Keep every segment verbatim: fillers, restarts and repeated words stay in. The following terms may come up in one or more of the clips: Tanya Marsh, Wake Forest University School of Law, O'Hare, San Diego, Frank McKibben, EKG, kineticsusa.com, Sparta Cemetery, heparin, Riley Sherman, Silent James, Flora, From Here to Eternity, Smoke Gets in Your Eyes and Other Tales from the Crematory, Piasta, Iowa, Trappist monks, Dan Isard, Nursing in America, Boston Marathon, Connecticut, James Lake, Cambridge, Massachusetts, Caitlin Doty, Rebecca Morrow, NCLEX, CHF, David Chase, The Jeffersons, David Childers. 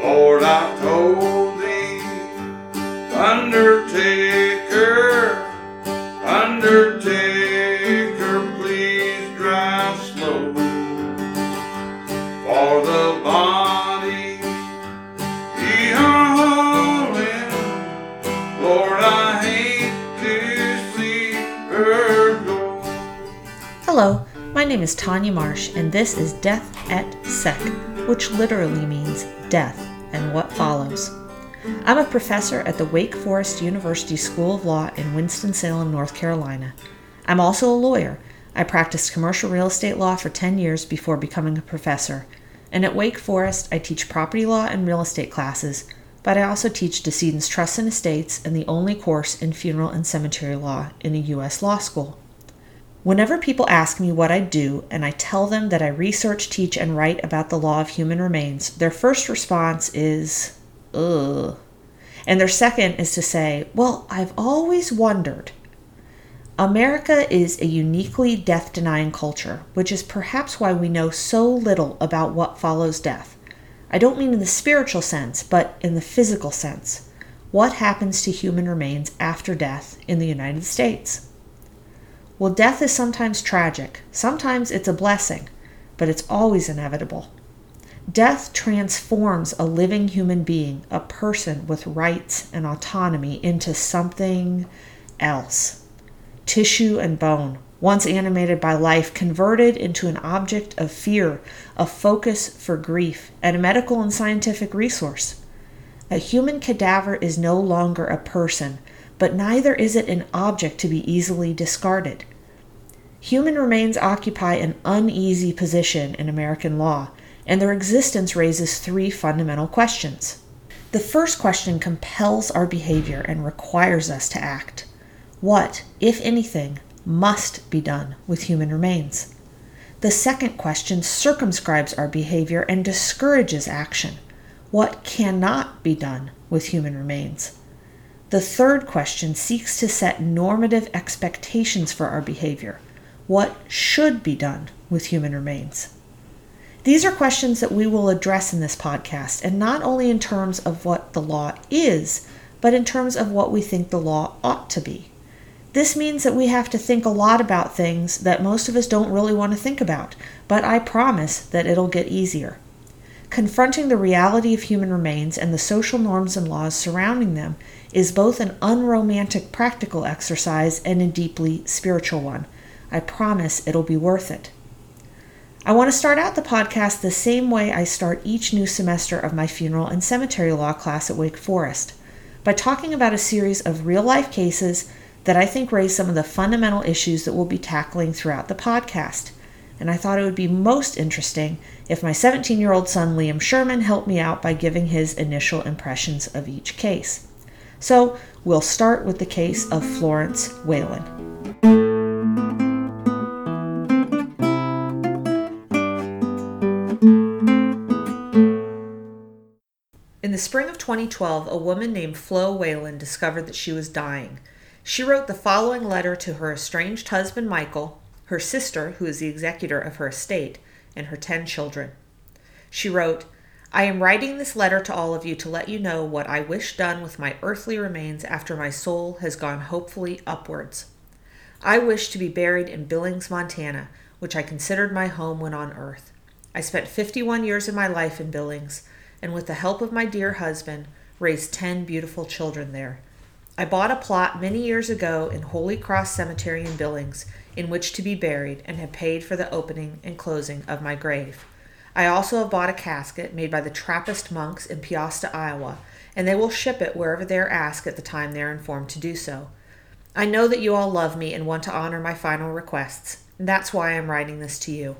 Lord, I told thee, undertaker, undertaker, please drive slow, for the bodies ye are holding, Lord, I hate to see her go. Hello, my name is Tanya Marsh, and this is Death et seq, which literally means death and what follows. I'm a professor at the Wake Forest University School of Law in Winston-Salem, North Carolina. I'm also a lawyer. I practiced commercial real estate law for ten years before becoming a professor. And at Wake Forest, I teach property law and real estate classes, but I also teach decedents' trusts and estates and the only course in funeral and cemetery law in a U S law school. Whenever people ask me what I do and I tell them that I research, teach, and write about the law of human remains, their first response is, ugh. And their second is to say, well, I've always wondered. America is a uniquely death-denying culture, which is perhaps why we know so little about what follows death. I don't mean in the spiritual sense, but in the physical sense. What happens to human remains after death in the United States? Well, death is sometimes tragic, sometimes it's a blessing, but it's always inevitable. Death transforms a living human being, a person with rights and autonomy, into something else. Tissue and bone, once animated by life, converted into an object of fear, a focus for grief, and a medical and scientific resource. A human cadaver is no longer a person, but neither is it an object to be easily discarded. Human remains occupy an uneasy position in American law, and their existence raises three fundamental questions. The first question compels our behavior and requires us to act. What, if anything, must be done with human remains? The second question circumscribes our behavior and discourages action. What cannot be done with human remains? The third question seeks to set normative expectations for our behavior. What should be done with human remains? These are questions that we will address in this podcast, and not only in terms of what the law is, but in terms of what we think the law ought to be. This means that we have to think a lot about things that most of us don't really want to think about, but I promise that it'll get easier. Confronting the reality of human remains and the social norms and laws surrounding them is both an unromantic practical exercise and a deeply spiritual one. I promise it'll be worth it. I want to start out the podcast the same way I start each new semester of my funeral and cemetery law class at Wake Forest, by talking about a series of real-life cases that I think raise some of the fundamental issues that we'll be tackling throughout the podcast. And I thought it would be most interesting if my seventeen-year-old son Liam Sherman helped me out by giving his initial impressions of each case. So we'll start with the case of Florence Whalen. In the spring of twenty twelve, a woman named Flo Whalen discovered that she was dying. She wrote the following letter to her estranged husband Michael, her sister, who is the executor of her estate, and her ten children. She wrote, I am writing this letter to all of you to let you know what I wish done with my earthly remains after my soul has gone hopefully upwards. I wish to be buried in Billings, Montana, which I considered my home when on earth. I spent fifty-one years of my life in Billings, and with the help of my dear husband, raised ten beautiful children there. I bought a plot many years ago in Holy Cross Cemetery in Billings, in which to be buried, and have paid for the opening and closing of my grave. I also have bought a casket made by the Trappist monks in Piasta, Iowa, and they will ship it wherever they are asked at the time they are informed to do so. I know that you all love me and want to honor my final requests, and that's why I am writing this to you.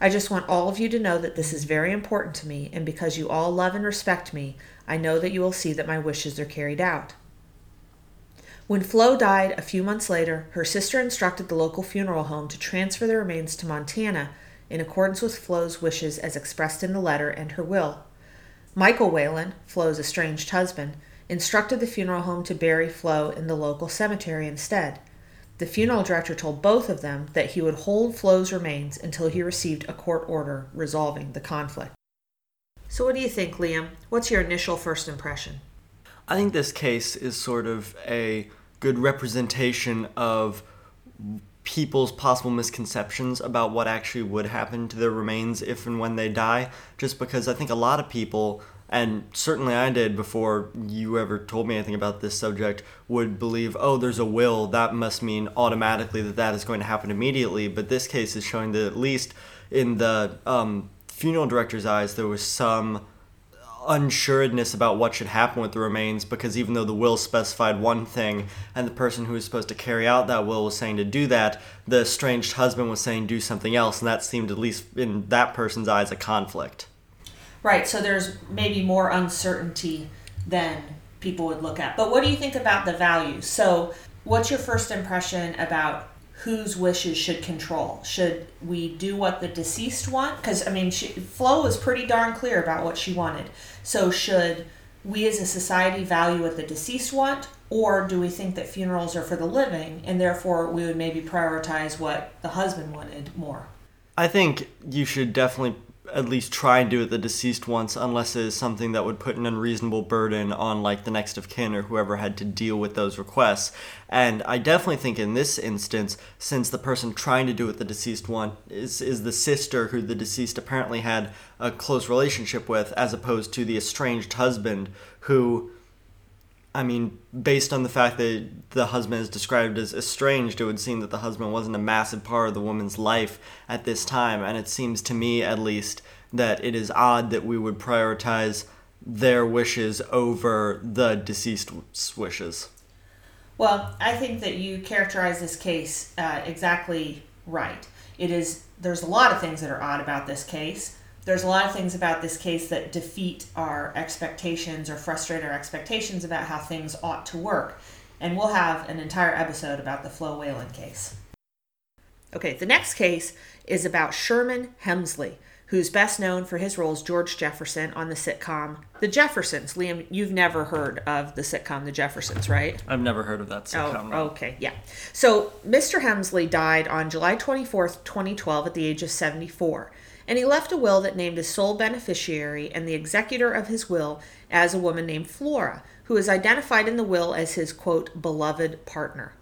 I just want all of you to know that this is very important to me, and because you all love and respect me, I know that you will see that my wishes are carried out. When Flo died a few months later, her sister instructed the local funeral home to transfer the remains to Montana, in accordance with Flo's wishes as expressed in the letter and her will. Michael Whalen, Flo's estranged husband, instructed the funeral home to bury Flo in the local cemetery instead. The funeral director told both of them that he would hold Flo's remains until he received a court order resolving the conflict. So what do you think, Liam? What's your initial first impression? I think this case is sort of a good representation of people's possible misconceptions about what actually would happen to their remains if and when they die, just because I think a lot of people, and certainly I did before you ever told me anything about this subject, would believe, oh, there's a will, that must mean automatically that that is going to happen immediately. But this case is showing that at least in the um, funeral director's eyes, there was some unsuredness about what should happen with the remains, because even though the will specified one thing and the person who was supposed to carry out that will was saying to do that, the estranged husband was saying do something else, and that seemed, at least in that person's eyes, a conflict. Right, so there's maybe more uncertainty than people would look at. But what do you think about the value? So what's your first impression about whose wishes should control? Should we do what the deceased want? Because, I mean, she, Flo was pretty darn clear about what she wanted. So should we as a society value what the deceased want? Or do we think that funerals are for the living, and therefore we would maybe prioritize what the husband wanted more? I think you should definitely at least try and do what the deceased wants, unless it is something that would put an unreasonable burden on, like, the next of kin or whoever had to deal with those requests. And I definitely think in this instance, since the person trying to do what the deceased want is, is the sister who the deceased apparently had a close relationship with, as opposed to the estranged husband who, I mean, based on the fact that the husband is described as estranged, it would seem that the husband wasn't a massive part of the woman's life at this time. And it seems to me, at least, that it is odd that we would prioritize their wishes over the deceased's wishes. Well, I think that you characterize this case uh, exactly right. It is, there's a lot of things that are odd about this case. There's a lot of things about this case that defeat our expectations or frustrate our expectations about how things ought to work. And we'll have an entire episode about the Flo Whalen case. Okay, the next case is about Sherman Hemsley, who's best known for his role as George Jefferson on the sitcom The Jeffersons. Liam, you've never heard of the sitcom The Jeffersons, right? I've never heard of that sitcom. Oh, okay, yeah. So Mister Hemsley died on July twenty-fourth, twenty twelve at the age of seventy-four. And he left a will that named his sole beneficiary and the executor of his will as a woman named Flora, who is identified in the will as his, quote, beloved partner.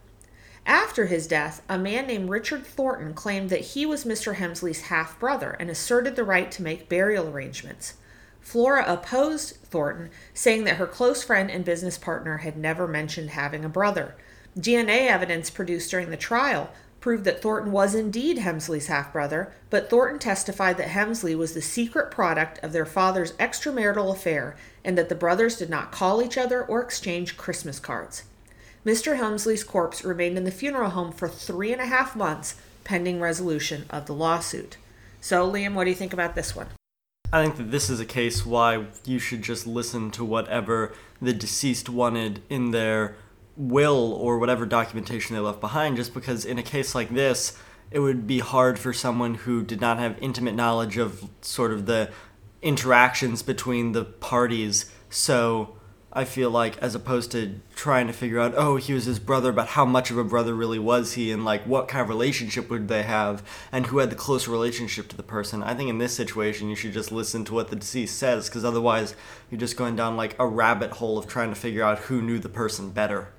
After his death, a man named Richard Thornton claimed that he was Mister Hemsley's half-brother and asserted the right to make burial arrangements. Flora opposed Thornton, saying that her close friend and business partner had never mentioned having a brother. D N A evidence produced during the trial proved that Thornton was indeed Hemsley's half-brother, but Thornton testified that Hemsley was the secret product of their father's extramarital affair and that the brothers did not call each other or exchange Christmas cards. Mister Hemsley's corpse remained in the funeral home for three and a half months, pending resolution of the lawsuit. So, Liam, what do you think about this one? I think that this is a case why you should just listen to whatever the deceased wanted in their will or whatever documentation they left behind, just because in a case like this, it would be hard for someone who did not have intimate knowledge of sort of the interactions between the parties. So I feel like, as opposed to trying to figure out, oh, he was his brother, but how much of a brother really was he, and like what kind of relationship would they have, and who had the close relationship to the person, I think in this situation you should just listen to what the deceased says, because otherwise you're just going down like a rabbit hole of trying to figure out who knew the person better.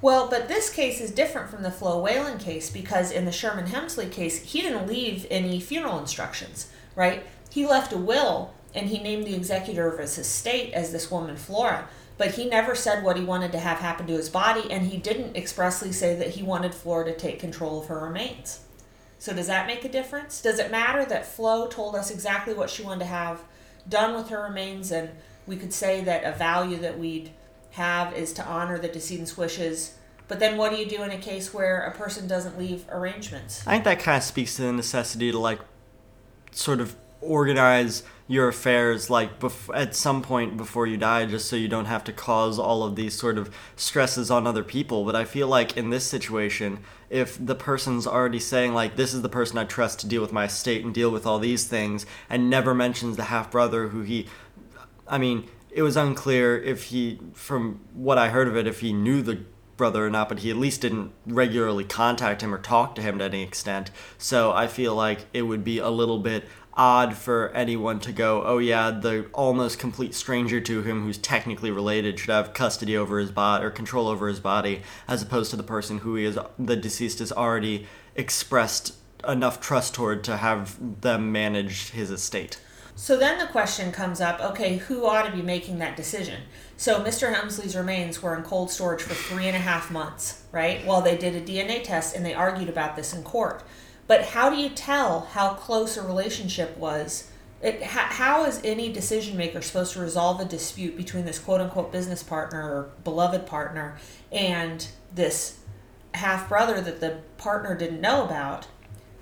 Well, but this case is different from the Flo Whalen case, because in the Sherman Hemsley case, he didn't leave any funeral instructions, right? He left a will, and he named the executor of his estate as this woman, Flora, but he never said what he wanted to have happen to his body, and he didn't expressly say that he wanted Flora to take control of her remains. So does that make a difference? Does it matter that Flo told us exactly what she wanted to have done with her remains, and we could say that a value that we'd have is to honor the decedent's wishes, but then what do you do in a case where a person doesn't leave arrangements? I think that kind of speaks to the necessity to, like, sort of organize your affairs, like, bef- at some point before you die, just so you don't have to cause all of these sort of stresses on other people. But I feel like in this situation, if the person's already saying, like, this is the person I trust to deal with my estate and deal with all these things, and never mentions the half-brother who he, I mean... It was unclear if he, from what I heard of it, if he knew the brother or not, but he at least didn't regularly contact him or talk to him to any extent. So I feel like it would be a little bit odd for anyone to go, oh yeah, the almost complete stranger to him who's technically related should have custody over his body or control over his body, as opposed to the person who he is, the deceased has already expressed enough trust toward to have them manage his estate. So then the question comes up, okay, who ought to be making that decision? So Mister Hemsley's remains were in cold storage for three and a half months, right? Well, they did a D N A test and they argued about this in court. But how do you tell how close a relationship was? It, how, how is any decision maker supposed to resolve a dispute between this quote-unquote business partner or beloved partner and this half-brother that the partner didn't know about?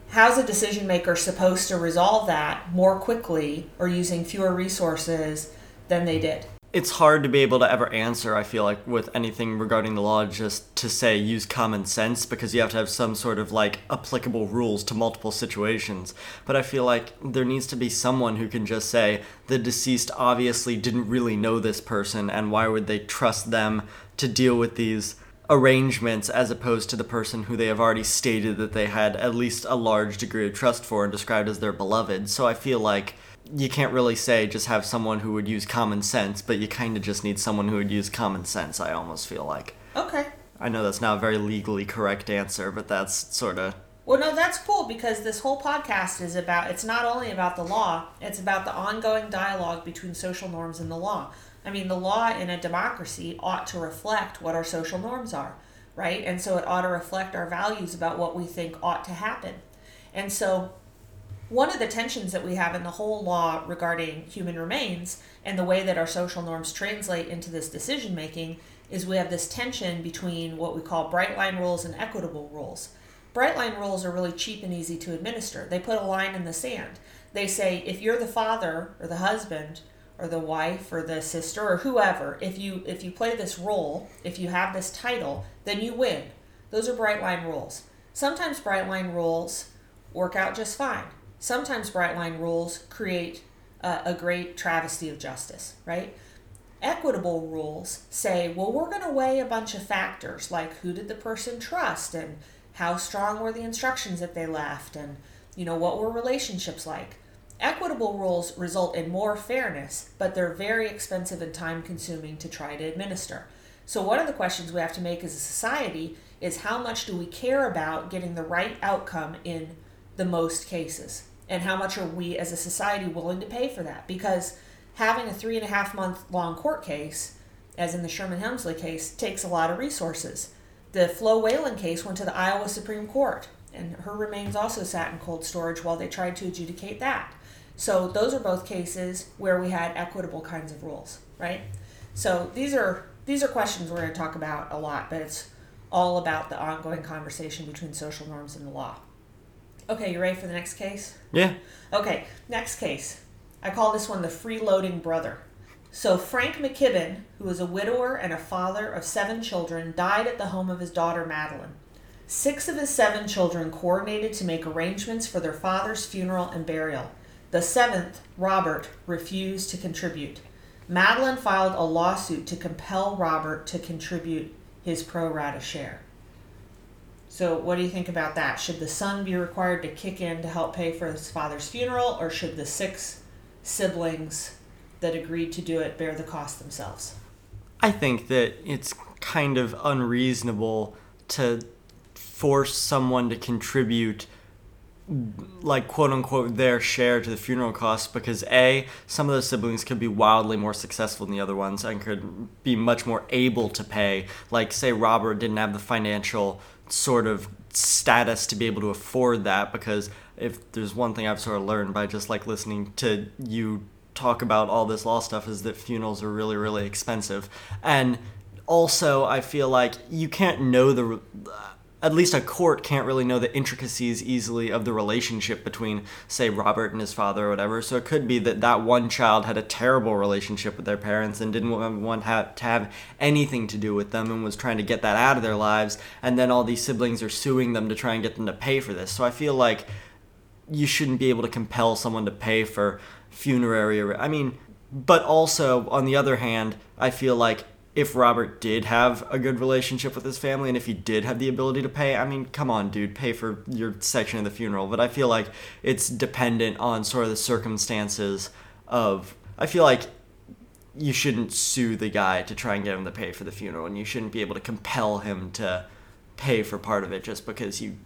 How's a decision maker supposed to resolve that more quickly or using fewer resources than they did? It's hard to be able to ever answer, I feel like, with anything regarding the law, just to say use common sense, because you have to have some sort of, like, applicable rules to multiple situations. But I feel like there needs to be someone who can just say, the deceased obviously didn't really know this person, and why would they trust them to deal with these arrangements as opposed to the person who they have already stated that they had at least a large degree of trust for and described as their beloved. So I feel like you can't really say just have someone who would use common sense, but you kind of just need someone who would use common sense, I almost feel like. Okay. I know that's not a very legally correct answer, but that's sort of... Well, no, that's cool, because this whole podcast is about, it's not only about the law, it's about the ongoing dialogue between social norms and the law. I mean, the law in a democracy ought to reflect what our social norms are, right? And so it ought to reflect our values about what we think ought to happen. And so one of the tensions that we have in the whole law regarding human remains and the way that our social norms translate into this decision-making is we have this tension between what we call bright line rules and equitable rules. Bright line rules are really cheap and easy to administer. They put a line in the sand. They say, if you're the father or the husband or the wife or the sister or whoever, if you if you play this role, if you have this title, then you win. Those are bright line rules. Sometimes bright line rules work out just fine. Sometimes bright line rules create uh, a great travesty of justice, right? Equitable rules say, well, we're going to weigh a bunch of factors, like who did the person trust and how strong were the instructions that they left and, you know, what were relationships like. Equitable rules result in more fairness, but they're very expensive and time-consuming to try to administer. So one of the questions we have to make as a society is how much do we care about getting the right outcome in the most cases? And how much are we as a society willing to pay for that? Because having a three and a half month long court case, as in the Sherman Hemsley case, takes a lot of resources. The Flo Whalen case went to the Iowa Supreme Court, and her remains also sat in cold storage while they tried to adjudicate that. So those are both cases where we had equitable kinds of rules, right? So these are these are questions we're going to talk about a lot, but it's all about the ongoing conversation between social norms and the law. Okay, you ready for the next case? Yeah. Okay, next case. I call this one the freeloading brother. So Frank McKibben, who was a widower and a father of seven children, died at the home of his daughter Madeline. Six of his seven children coordinated to make arrangements for their father's funeral and burial. The seventh, Robert, refused to contribute. Madeline filed a lawsuit to compel Robert to contribute his pro rata share. So what do you think about that? Should the son be required to kick in to help pay for his father's funeral, or should the six siblings that agreed to do it bear the cost themselves? I think that it's kind of unreasonable to force someone to contribute, like, quote-unquote, their share to the funeral costs, because A, some of those siblings could be wildly more successful than the other ones and could be much more able to pay. Like, say Robert didn't have the financial sort of status to be able to afford that, because if there's one thing I've sort of learned by just, like, listening to you talk about all this law stuff is that funerals are really, really expensive. And also, I feel like you can't know the... Uh, At least a court can't really know the intricacies easily of the relationship between, say, Robert and his father or whatever. So it could be that that one child had a terrible relationship with their parents and didn't want to have anything to do with them and was trying to get that out of their lives. And then all these siblings are suing them to try and get them to pay for this. So I feel like you shouldn't be able to compel someone to pay for funerary. I mean, but also, on the other hand, I feel like if Robert did have a good relationship with his family and if he did have the ability to pay, I mean, come on, dude, pay for your section of the funeral. But I feel like it's dependent on sort of the circumstances of, I feel like you shouldn't sue the guy to try and get him to pay for the funeral, and you shouldn't be able to compel him to pay for part of it just because you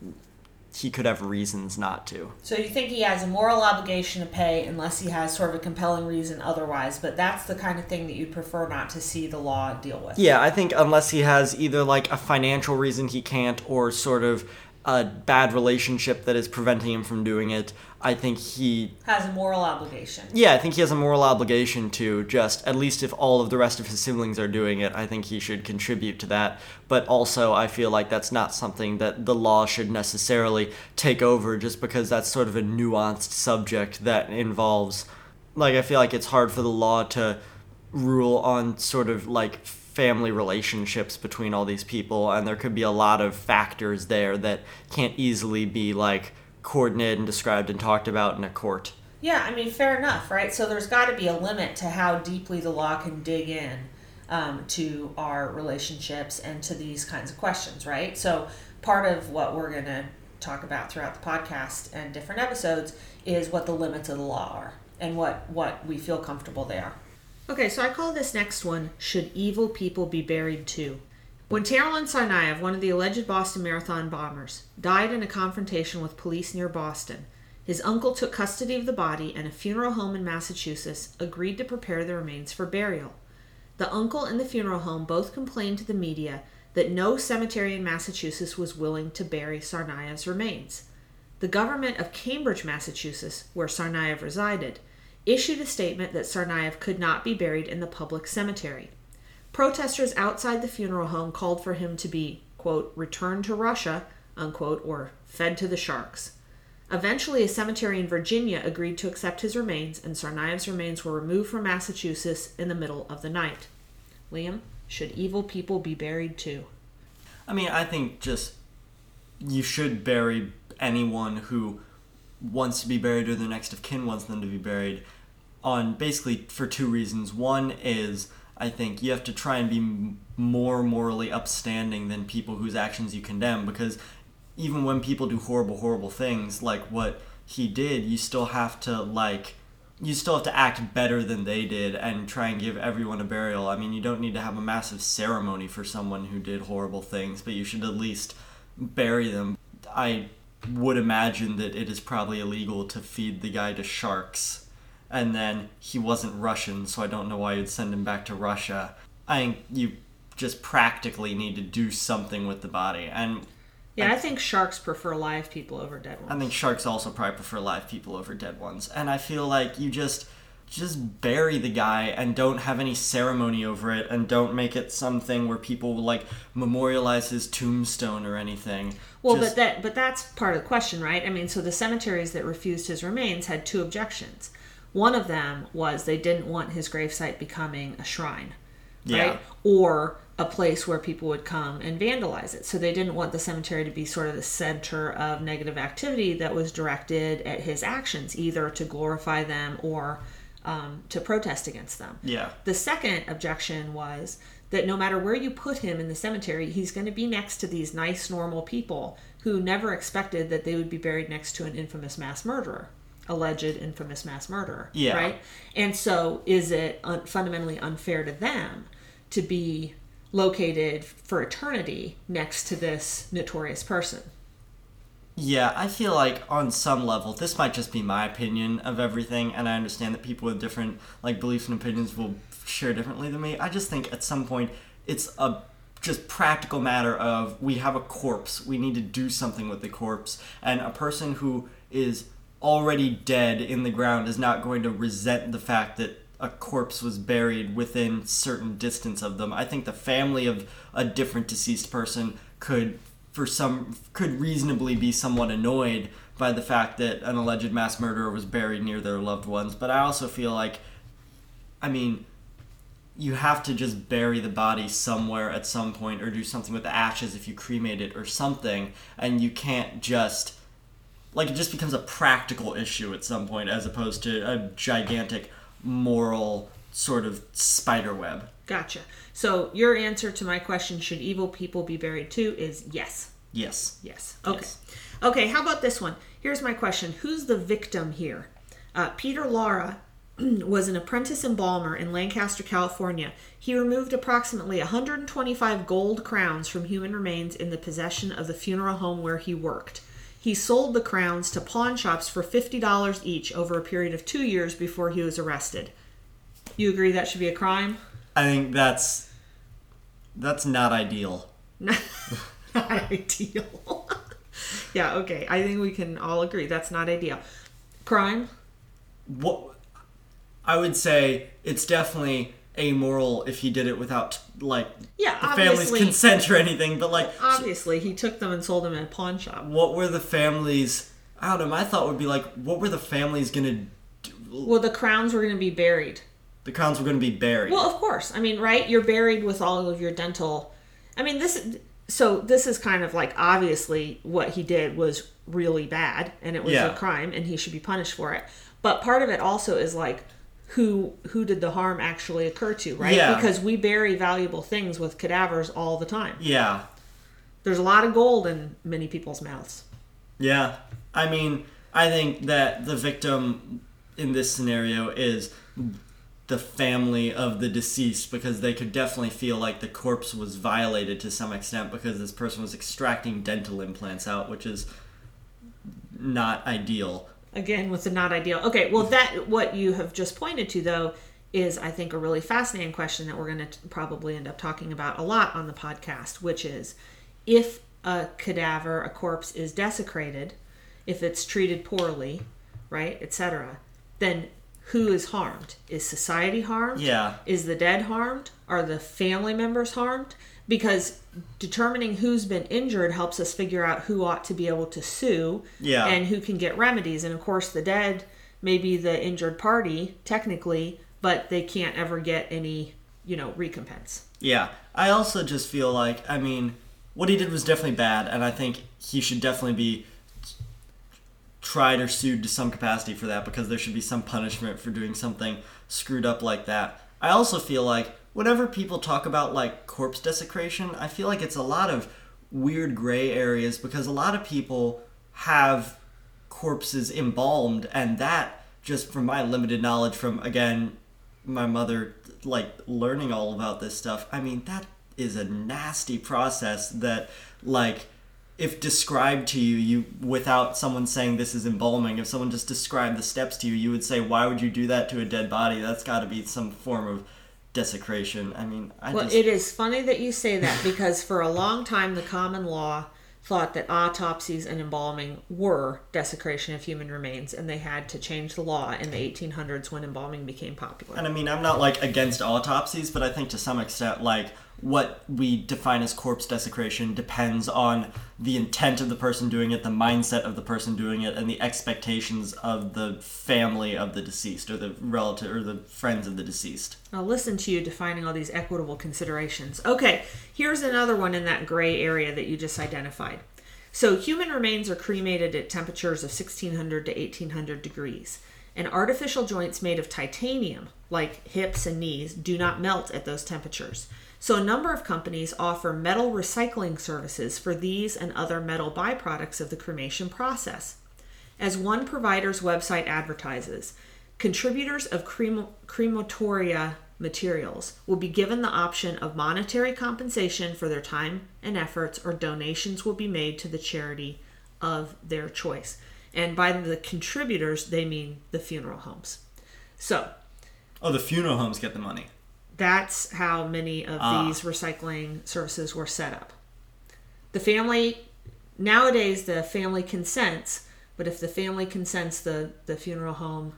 he could have reasons not to. So you think he has a moral obligation to pay unless he has sort of a compelling reason otherwise, but that's the kind of thing that you'd prefer not to see the law deal with. Yeah, I think unless he has either like a financial reason he can't or sort of a bad relationship that is preventing him from doing it, I think he... has a moral obligation. Yeah, I think he has a moral obligation to just, at least if all of the rest of his siblings are doing it, I think he should contribute to that. But also, I feel like that's not something that the law should necessarily take over just because that's sort of a nuanced subject that involves... Like, I feel like it's hard for the law to rule on sort of, like, family relationships between all these people, and there could be a lot of factors there that can't easily be, like, coordinated and described and talked about in a court. Yeah, I mean, fair enough, right? So there's got to be a limit to how deeply the law can dig in um, to our relationships and to these kinds of questions, right? So part of what we're going to talk about throughout the podcast and different episodes is what the limits of the law are and what, what we feel comfortable they are. Okay, so I call this next one, Should Evil People Be Buried Too? When Tamerlan Tsarnaev, one of the alleged Boston Marathon bombers, died in a confrontation with police near Boston, his uncle took custody of the body and a funeral home in Massachusetts agreed to prepare the remains for burial. The uncle and the funeral home both complained to the media that no cemetery in Massachusetts was willing to bury Tsarnaev's remains. The government of Cambridge, Massachusetts, where Tsarnaev resided, issued a statement that Tsarnaev could not be buried in the public cemetery. Protesters outside the funeral home called for him to be, quote, returned to Russia, unquote, or fed to the sharks. Eventually, a cemetery in Virginia agreed to accept his remains, and Tsarnaev's remains were removed from Massachusetts in the middle of the night. Liam, should evil people be buried too? I mean, I think just you should bury anyone who wants to be buried or the next of kin wants them to be buried on basically for two reasons. One is I think you have to try and be more morally upstanding than people whose actions you condemn, because even when people do horrible, horrible things like what he did, you still have to like you still have to act better than they did and try and give everyone a burial. I mean, you don't need to have a massive ceremony for someone who did horrible things, but you should at least bury them. I would imagine that it is probably illegal to feed the guy to sharks, and then he wasn't Russian, so I don't know why you'd send him back to Russia. I think you just practically need to do something with the body. And yeah, I, I think sharks prefer live people over dead ones. I think sharks also probably prefer live people over dead ones, and I feel like you just just bury the guy and don't have any ceremony over it and don't make it something where people will, like, memorialize his tombstone or anything. Well, just... but that but that's part of the question, right? I mean, so the cemeteries that refused his remains had two objections. One of them was they didn't want his gravesite becoming a shrine, yeah. right? Or a place where people would come and vandalize it. So they didn't want the cemetery to be sort of the center of negative activity that was directed at his actions, either to glorify them or... Um, to protest against them. Yeah. The second objection was that no matter where you put him in the cemetery, he's going to be next to these nice, normal people who never expected that they would be buried next to an infamous mass murderer, alleged infamous mass murderer. Yeah. Right? And so is it un- fundamentally unfair to them to be located for eternity next to this notorious person? Yeah, I feel like on some level, this might just be my opinion of everything, and I understand that people with different like beliefs and opinions will share differently than me. I just think at some point it's a just practical matter of we have a corpse, we need to do something with the corpse, and a person who is already dead in the ground is not going to resent the fact that a corpse was buried within certain distance of them. I think the family of a different deceased person could... for some, could reasonably be somewhat annoyed by the fact that an alleged mass murderer was buried near their loved ones. But I also feel like, I mean, you have to just bury the body somewhere at some point or do something with the ashes if you cremate it or something. And you can't just, like, it just becomes a practical issue at some point as opposed to a gigantic moral sort of spider web. Gotcha. So your answer to my question, should evil people be buried too, is yes. Yes. Yes. Okay. Yes. Okay, how about this one? Here's my question. Who's the victim here? Uh, Peter Lara was an apprentice embalmer in Lancaster, California. He removed approximately one hundred twenty-five gold crowns from human remains in the possession of the funeral home where he worked. He sold the crowns to pawn shops for fifty dollars each over a period of two years before he was arrested. You agree that should be a crime? I think that's that's not ideal. Not ideal. Yeah, okay. I think we can all agree that's not ideal. Crime? What, I would say it's definitely amoral if he did it without, like, yeah, the family's consent or anything. But, like, obviously, he took them and sold them in a pawn shop. What were the families? I don't know. My thought would be, like, what were the families going to do? Well, the crowns were going to be buried. The crowns were going to be buried. Well, of course. I mean, right? You're buried with all of your dental. I mean, this. So this is kind of like, obviously, what he did was really bad, and it was yeah. a crime, and he should be punished for it. But part of it also is, like, who who did the harm actually occur to, right? Yeah. Because we bury valuable things with cadavers all the time. Yeah. There's a lot of gold in many people's mouths. Yeah. I mean, I think that the victim in this scenario is the family of the deceased, because they could definitely feel like the corpse was violated to some extent because this person was extracting dental implants out, which is not ideal. Again, with the not ideal. Okay, well, that what you have just pointed to, though, is, I think, a really fascinating question that we're going to probably end up talking about a lot on the podcast, which is, if a cadaver, a corpse, is desecrated, if it's treated poorly, right, et cetera, then who is harmed? Is society harmed? Yeah. Is the dead harmed? Are the family members harmed? Because determining who's been injured helps us figure out who ought to be able to sue yeah. and who can get remedies. And, of course, the dead may be the injured party, technically, but they can't ever get any, you know, recompense. Yeah. I also just feel like, I mean, what he did was definitely bad, and I think he should definitely be tried or sued to some capacity for that, because there should be some punishment for doing something screwed up like that. I also feel like whenever people talk about, like, corpse desecration, I feel like it's a lot of weird gray areas, because a lot of people have corpses embalmed, and that, just from my limited knowledge from, again, my mother, like, learning all about this stuff, I mean, that is a nasty process that, like, if described to you, you without someone saying this is embalming, if someone just described the steps to you, you would say, why would you do that to a dead body? That's got to be some form of desecration. I mean, I well, just... It is funny that you say that, because for a long time the common law thought that autopsies and embalming were desecration of human remains, and they had to change the law in the eighteen hundreds when embalming became popular. And I mean, I'm not, like, against autopsies, but I think to some extent, like, what we define as corpse desecration depends on the intent of the person doing it, the mindset of the person doing it, and the expectations of the family of the deceased, or the relative, or the friends of the deceased. I'll listen to you defining all these equitable considerations. Okay, here's another one in that gray area that you just identified. So human remains are cremated at temperatures of sixteen hundred to eighteen hundred degrees, and artificial joints made of titanium, like hips and knees, do not melt at those temperatures. So a number of companies offer metal recycling services for these and other metal byproducts of the cremation process. As one provider's website advertises, contributors of crema- crematoria materials will be given the option of monetary compensation for their time and efforts, or donations will be made to the charity of their choice. And by the contributors, they mean the funeral homes. So, oh, the funeral homes get the money. That's how many of ah. these recycling services were set up. The family, nowadays the family consents, but if the family consents, the, the funeral home,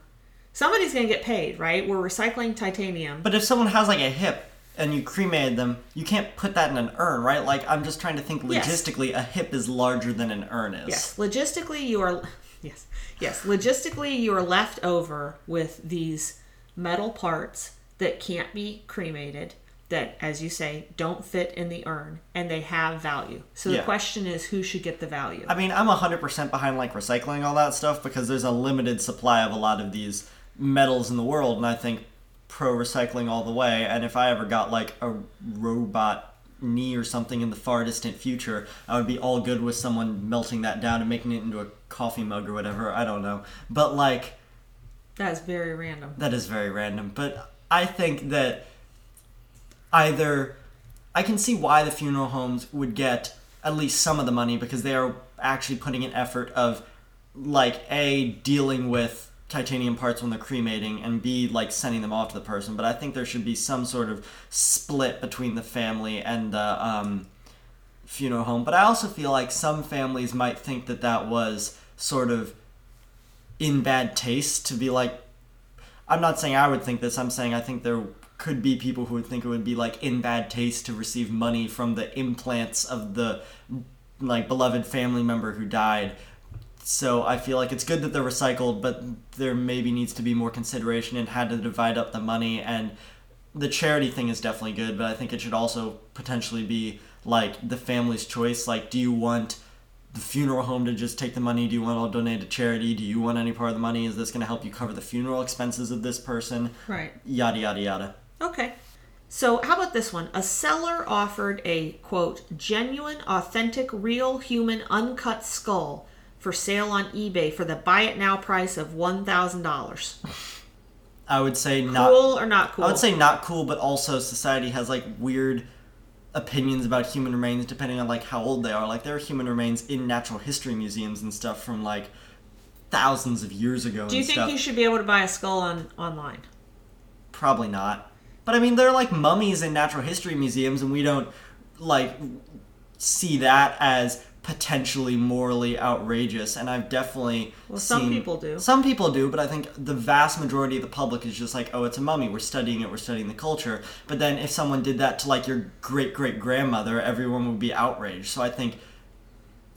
somebody's going to get paid, right? We're recycling titanium. But if someone has, like, a hip and you cremated them, you can't put that in an urn, right? Like, I'm just trying to think logistically, yes. A hip is larger than an urn is. Yes, logistically you are, yes, yes, logistically you are left over with these metal parts that can't be cremated, that, as you say, don't fit in the urn, and they have value. So the yeah. question is, who should get the value? I mean, I'm one hundred percent behind, like, recycling all that stuff, because there's a limited supply of a lot of these metals in the world, and I think pro-recycling all the way, and if I ever got, like, a robot knee or something in the far distant future, I would be all good with someone melting that down and making it into a coffee mug or whatever. I don't know. But, like... That is very random. That is very random. But I think that either... I can see why the funeral homes would get at least some of the money, because they are actually putting an effort of, like, A, dealing with titanium parts when they're cremating, and B, like, sending them off to the person. But I think there should be some sort of split between the family and the um, funeral home. But I also feel like some families might think that that was sort of in bad taste to be like... I'm not saying I would think this. I'm saying I think there could be people who would think it would be, like, in bad taste to receive money from the implants of the, like, beloved family member who died. So I feel like it's good that they're recycled, but there maybe needs to be more consideration in how to divide up the money. And the charity thing is definitely good, but I think it should also potentially be, like, the family's choice. Like, do you want the funeral home to just take the money? Do you want to donate to charity? Do you want any part of the money? Is this going to help you cover the funeral expenses of this person? Right. Yada, yada, yada. Okay. So how about this one? A seller offered a, quote, genuine, authentic, real, human, uncut skull for sale on eBay for the buy it now price of one thousand dollars. I would say not... Cool or not cool? I would say not cool, but also society has, like, weird opinions about human remains depending on, like, how old they are. Like, there are human remains in natural history museums and stuff from, like, thousands of years ago. Do you and think stuff. You should be able to buy a skull on online? Probably not. But, I mean, there are, like, mummies in natural history museums, and we don't, like, see that as potentially morally outrageous, and I've definitely well some seen, people do some people do but I think the vast majority of the public is just like, oh, it's a mummy, we're studying it, we're studying the culture. But then if someone did that to, like, your great-great-grandmother, everyone would be outraged. So I think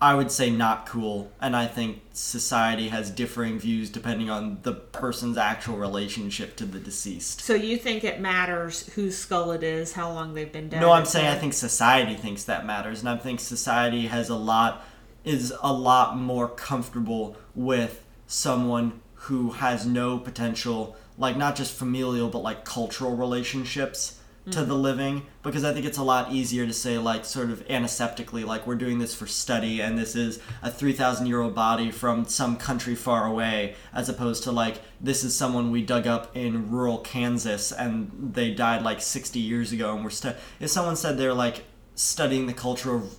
I would say not cool, and I think society has differing views depending on the person's actual relationship to the deceased. So you think it matters whose skull it is, how long they've been dead? No, I'm saying I think society thinks that matters, and I think society has a lot, is a lot more comfortable with someone who has no potential, like, not just familial, but, like, cultural relationships to the living, because I think it's a lot easier to say, like, sort of antiseptically, like, we're doing this for study and this is a three thousand year old body from some country far away, as opposed to, like, this is someone we dug up in rural Kansas and they died, like, sixty years ago, and we're stu- if someone said they're, like, studying the culture of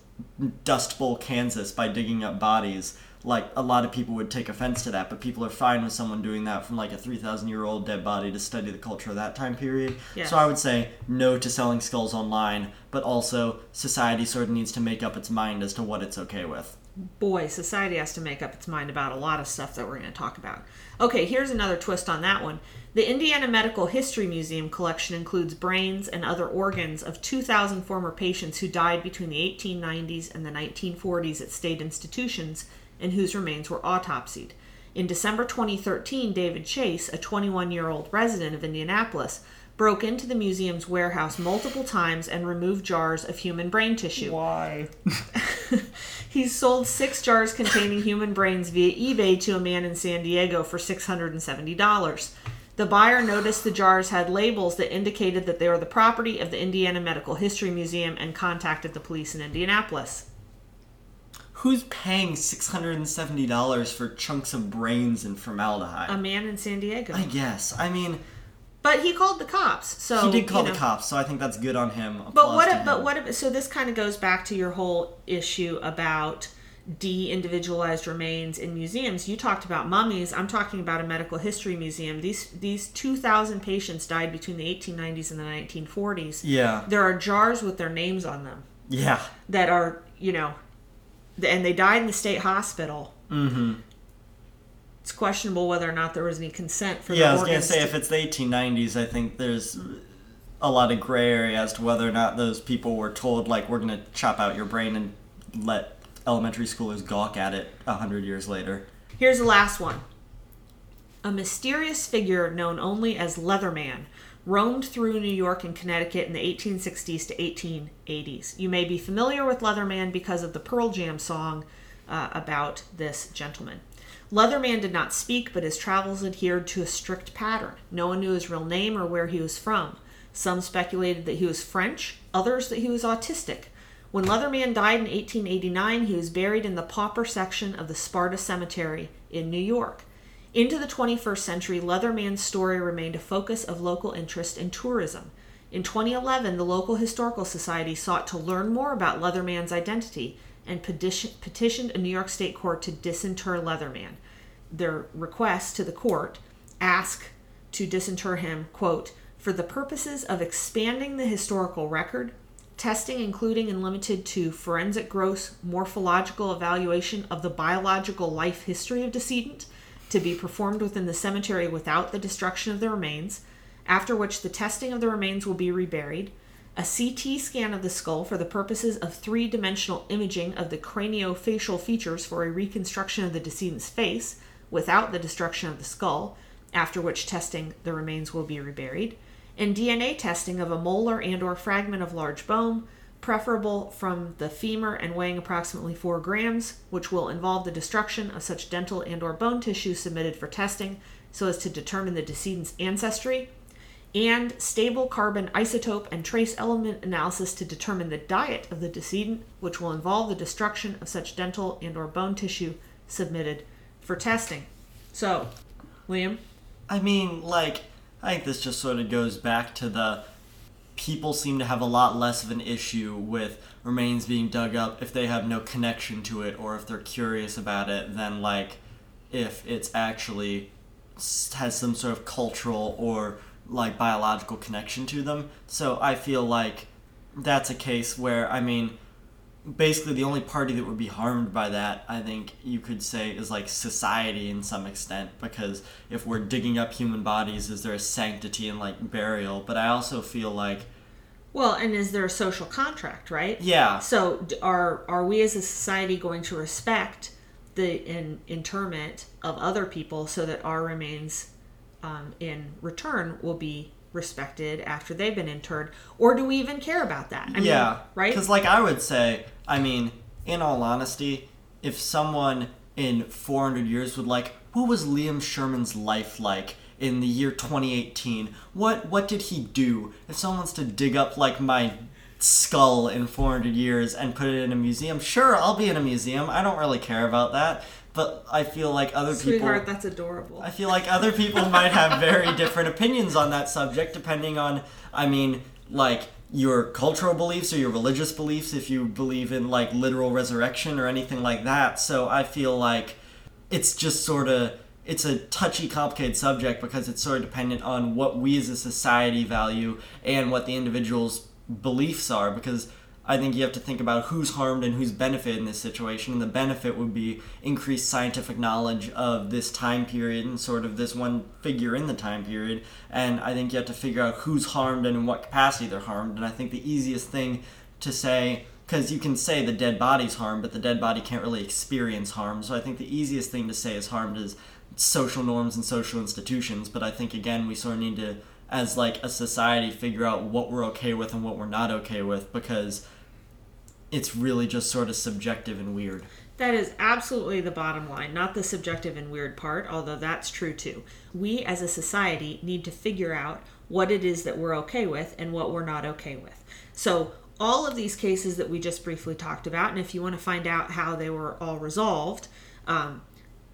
Dust Bowl Kansas by digging up bodies, like, a lot of people would take offense to that, but people are fine with someone doing that from, like, a three thousand year old dead body to study the culture of that time period. Yes. So I would say no to selling skulls online, but also society sort of needs to make up its mind as to what it's okay with. Boy, society has to make up its mind about a lot of stuff that we're going to talk about. Okay, here's another twist on that one. The Indiana Medical History Museum collection includes brains and other organs of two thousand former patients who died between the eighteen nineties and the nineteen forties at state institutions, and whose remains were autopsied. In December twenty thirteen, David Chase, a twenty-one year old resident of Indianapolis, broke into the museum's warehouse multiple times and removed jars of human brain tissue. Why? He sold six jars containing human brains via eBay to a man in San Diego for six hundred seventy dollars. The buyer noticed the jars had labels that indicated that they were the property of the Indiana Medical History Museum and contacted the police in Indianapolis. Who's paying six hundred seventy dollars for chunks of brains and formaldehyde? A man in San Diego. I guess. I mean... But he called the cops, so... He did call you know. the cops, so I think that's good on him. Applause but what if, him. But what if... So this kind of goes back to your whole issue about de-individualized remains in museums. You talked about mummies. I'm talking about a medical history museum. These these two thousand patients died between the eighteen nineties and the nineteen forties. Yeah. There are jars with their names on them. Yeah. That are, you know... And they died in the state hospital. Mm-hmm. It's questionable whether or not there was any consent for yeah, the Yeah, I was going to say, if it's the eighteen nineties, I think there's a lot of gray area as to whether or not those people were told, like, we're going to chop out your brain and let elementary schoolers gawk at it one hundred years later. Here's the last one. A mysterious figure known only as Leatherman roamed through New York and Connecticut in the eighteen sixties to eighteen eighties. You may be familiar with Leatherman because of the Pearl Jam song uh, about this gentleman. Leatherman did not speak, but his travels adhered to a strict pattern. No one knew his real name or where he was from. Some speculated that he was French, others that he was autistic. When Leatherman died in eighteen eighty-nine, he was buried in the pauper section of the Sparta Cemetery in New York. Into the twenty-first century, Leatherman's story remained a focus of local interest and tourism. In twenty eleven, the local historical society sought to learn more about Leatherman's identity and petition, petitioned a New York state court to disinter Leatherman. Their request to the court asked to disinter him, quote, for the purposes of expanding the historical record, testing including and limited to forensic gross morphological evaluation of the biological life history of decedent, to be performed within the cemetery without the destruction of the remains, after which the testing of the remains will be reburied, a C T scan of the skull for the purposes of three-dimensional imaging of the craniofacial features for a reconstruction of the decedent's face without the destruction of the skull, after which testing the remains will be reburied, and D N A testing of a molar and or fragment of large bone, preferable from the femur and weighing approximately four grams, which will involve the destruction of such dental and or bone tissue submitted for testing so as to determine the decedent's ancestry, and stable carbon isotope and trace element analysis to determine the diet of the decedent, which will involve the destruction of such dental and or bone tissue submitted for testing. So, Liam? I mean, like, I think this just sort of goes back to the people seem to have a lot less of an issue with remains being dug up if they have no connection to it or if they're curious about it than, like, if it's actually has some sort of cultural or like biological connection to them. So I feel like that's a case where, I mean, basically the only party that would be harmed by that, I think you could say, is like society in some extent, because if we're digging up human bodies, is there a sanctity in like burial? But I also feel like, well, and is there a social contract, right? Yeah. So are are we as a society going to respect the in, interment of other people so that our remains Um, in return will be respected after they've been interred, or do we even care about that? I yeah, mean, right? Because, like, I would say, I mean, in all honesty, if someone in four hundred years would like, what was Liam Sherman's life like in the year twenty eighteen? What what did he do? If someone wants to dig up like my skull in four hundred years and put it in a museum, sure, I'll be in a museum. I don't really care about that. But I feel like other Sweetheart, people... Sweetheart, that's adorable. I feel like other people might have very different opinions on that subject, depending on, I mean, like, your cultural beliefs or your religious beliefs, if you believe in, like, literal resurrection or anything like that. So I feel like it's just sort of... It's a touchy, complicated subject because it's sort of dependent on what we as a society value and what the individual's beliefs are, because I think you have to think about who's harmed and who's benefited in this situation, and the benefit would be increased scientific knowledge of this time period and sort of this one figure in the time period, and I think you have to figure out who's harmed and in what capacity they're harmed, and I think the easiest thing to say, because you can say the dead body's harmed, but the dead body can't really experience harm, so I think the easiest thing to say is harmed is social norms and social institutions, but I think, again, we sort of need to, as like a society, figure out what we're okay with and what we're not okay with, because it's really just sort of subjective and weird. That is absolutely the bottom line, not the subjective and weird part, although that's true too. We as a society need to figure out what it is that we're okay with and what we're not okay with. So all of these cases that we just briefly talked about, and if you want to find out how they were all resolved, um,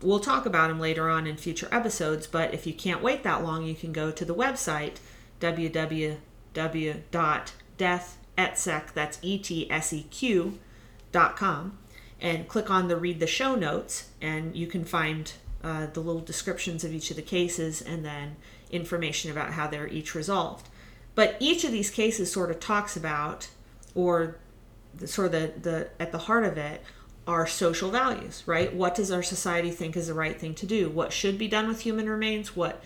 we'll talk about them later on in future episodes, but if you can't wait that long, you can go to the website, w w w dot death et seq, that's E T S E Q, dot com, and click on the Read the Show Notes, and you can find uh, the little descriptions of each of the cases and then information about how they're each resolved. But each of these cases sort of talks about, or the, sort of the, the at the heart of it, our social values, right? What does our society think is the right thing to do? What should be done with human remains? What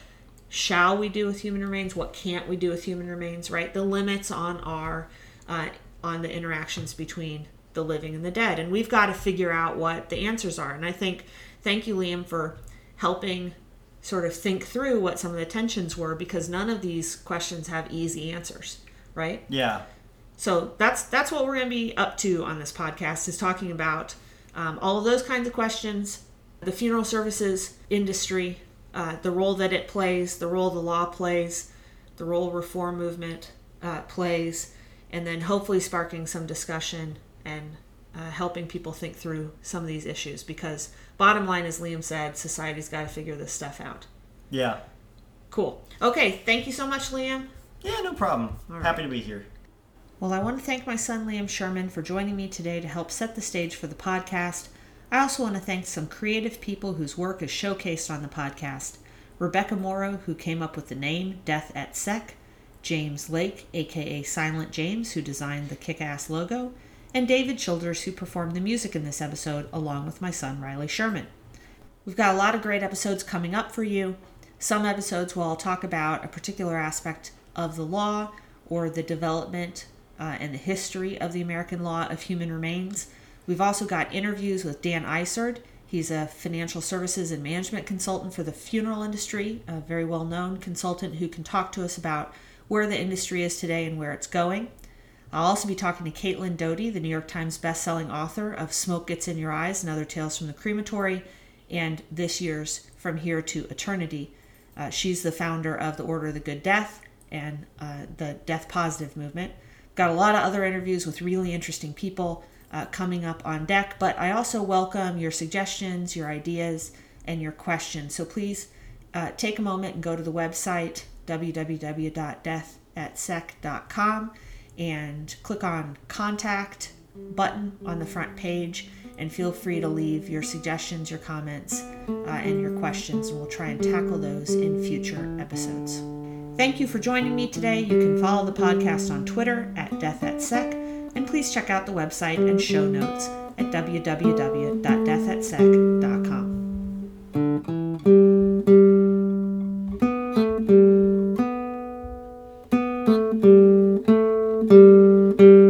shall we do with human remains? What can't we do with human remains, right? The limits on our, uh, on the interactions between the living and the dead. And we've got to figure out what the answers are. And I think, thank you, Liam, for helping sort of think through what some of the tensions were, because none of these questions have easy answers, right? Yeah. So that's, that's what we're going to be up to on this podcast, is talking about Um, all of those kinds of questions, the funeral services industry, uh, the role that it plays, the role the law plays, the role reform movement uh, plays, and then hopefully sparking some discussion and uh, helping people think through some of these issues. Because bottom line, as Liam said, society's got to figure this stuff out. Yeah. Cool. Okay, thank you so much, Liam. Yeah, no problem. Right. Happy to be here. Well, I want to thank my son, Liam Sherman, for joining me today to help set the stage for the podcast. I also want to thank some creative people whose work is showcased on the podcast. Rebecca Morrow, who came up with the name Death et seq, James Lake, a k a. Silent James, who designed the kick-ass logo, and David Childers, who performed the music in this episode, along with my son, Riley Sherman. We've got a lot of great episodes coming up for you. Some episodes will talk about a particular aspect of the law or the development uh, and the history of the American law of human remains. We've also got interviews with Dan Isard. He's a financial services and management consultant for the funeral industry, a very well-known consultant who can talk to us about where the industry is today and where it's going. I'll also be talking to Caitlin Doty, the New York Times bestselling author of Smoke Gets in Your Eyes and Other Tales from the Crematory, and this year's From Here to Eternity. Uh, she's the founder of the Order of the Good Death and uh, the Death Positive movement. Got a lot of other interviews with really interesting people uh, coming up on deck, but I also welcome your suggestions, your ideas, and your questions. So please uh, take a moment and go to the website, w w w dot death at sec dot com, and click on Contact button on the front page, and feel free to leave your suggestions, your comments, uh, and your questions, and we'll try and tackle those in future episodes. Thank you for joining me today. You can follow the podcast on Twitter at Death et seq, and please check out the website and show notes at w w w dot death et sec dot com. Thank you.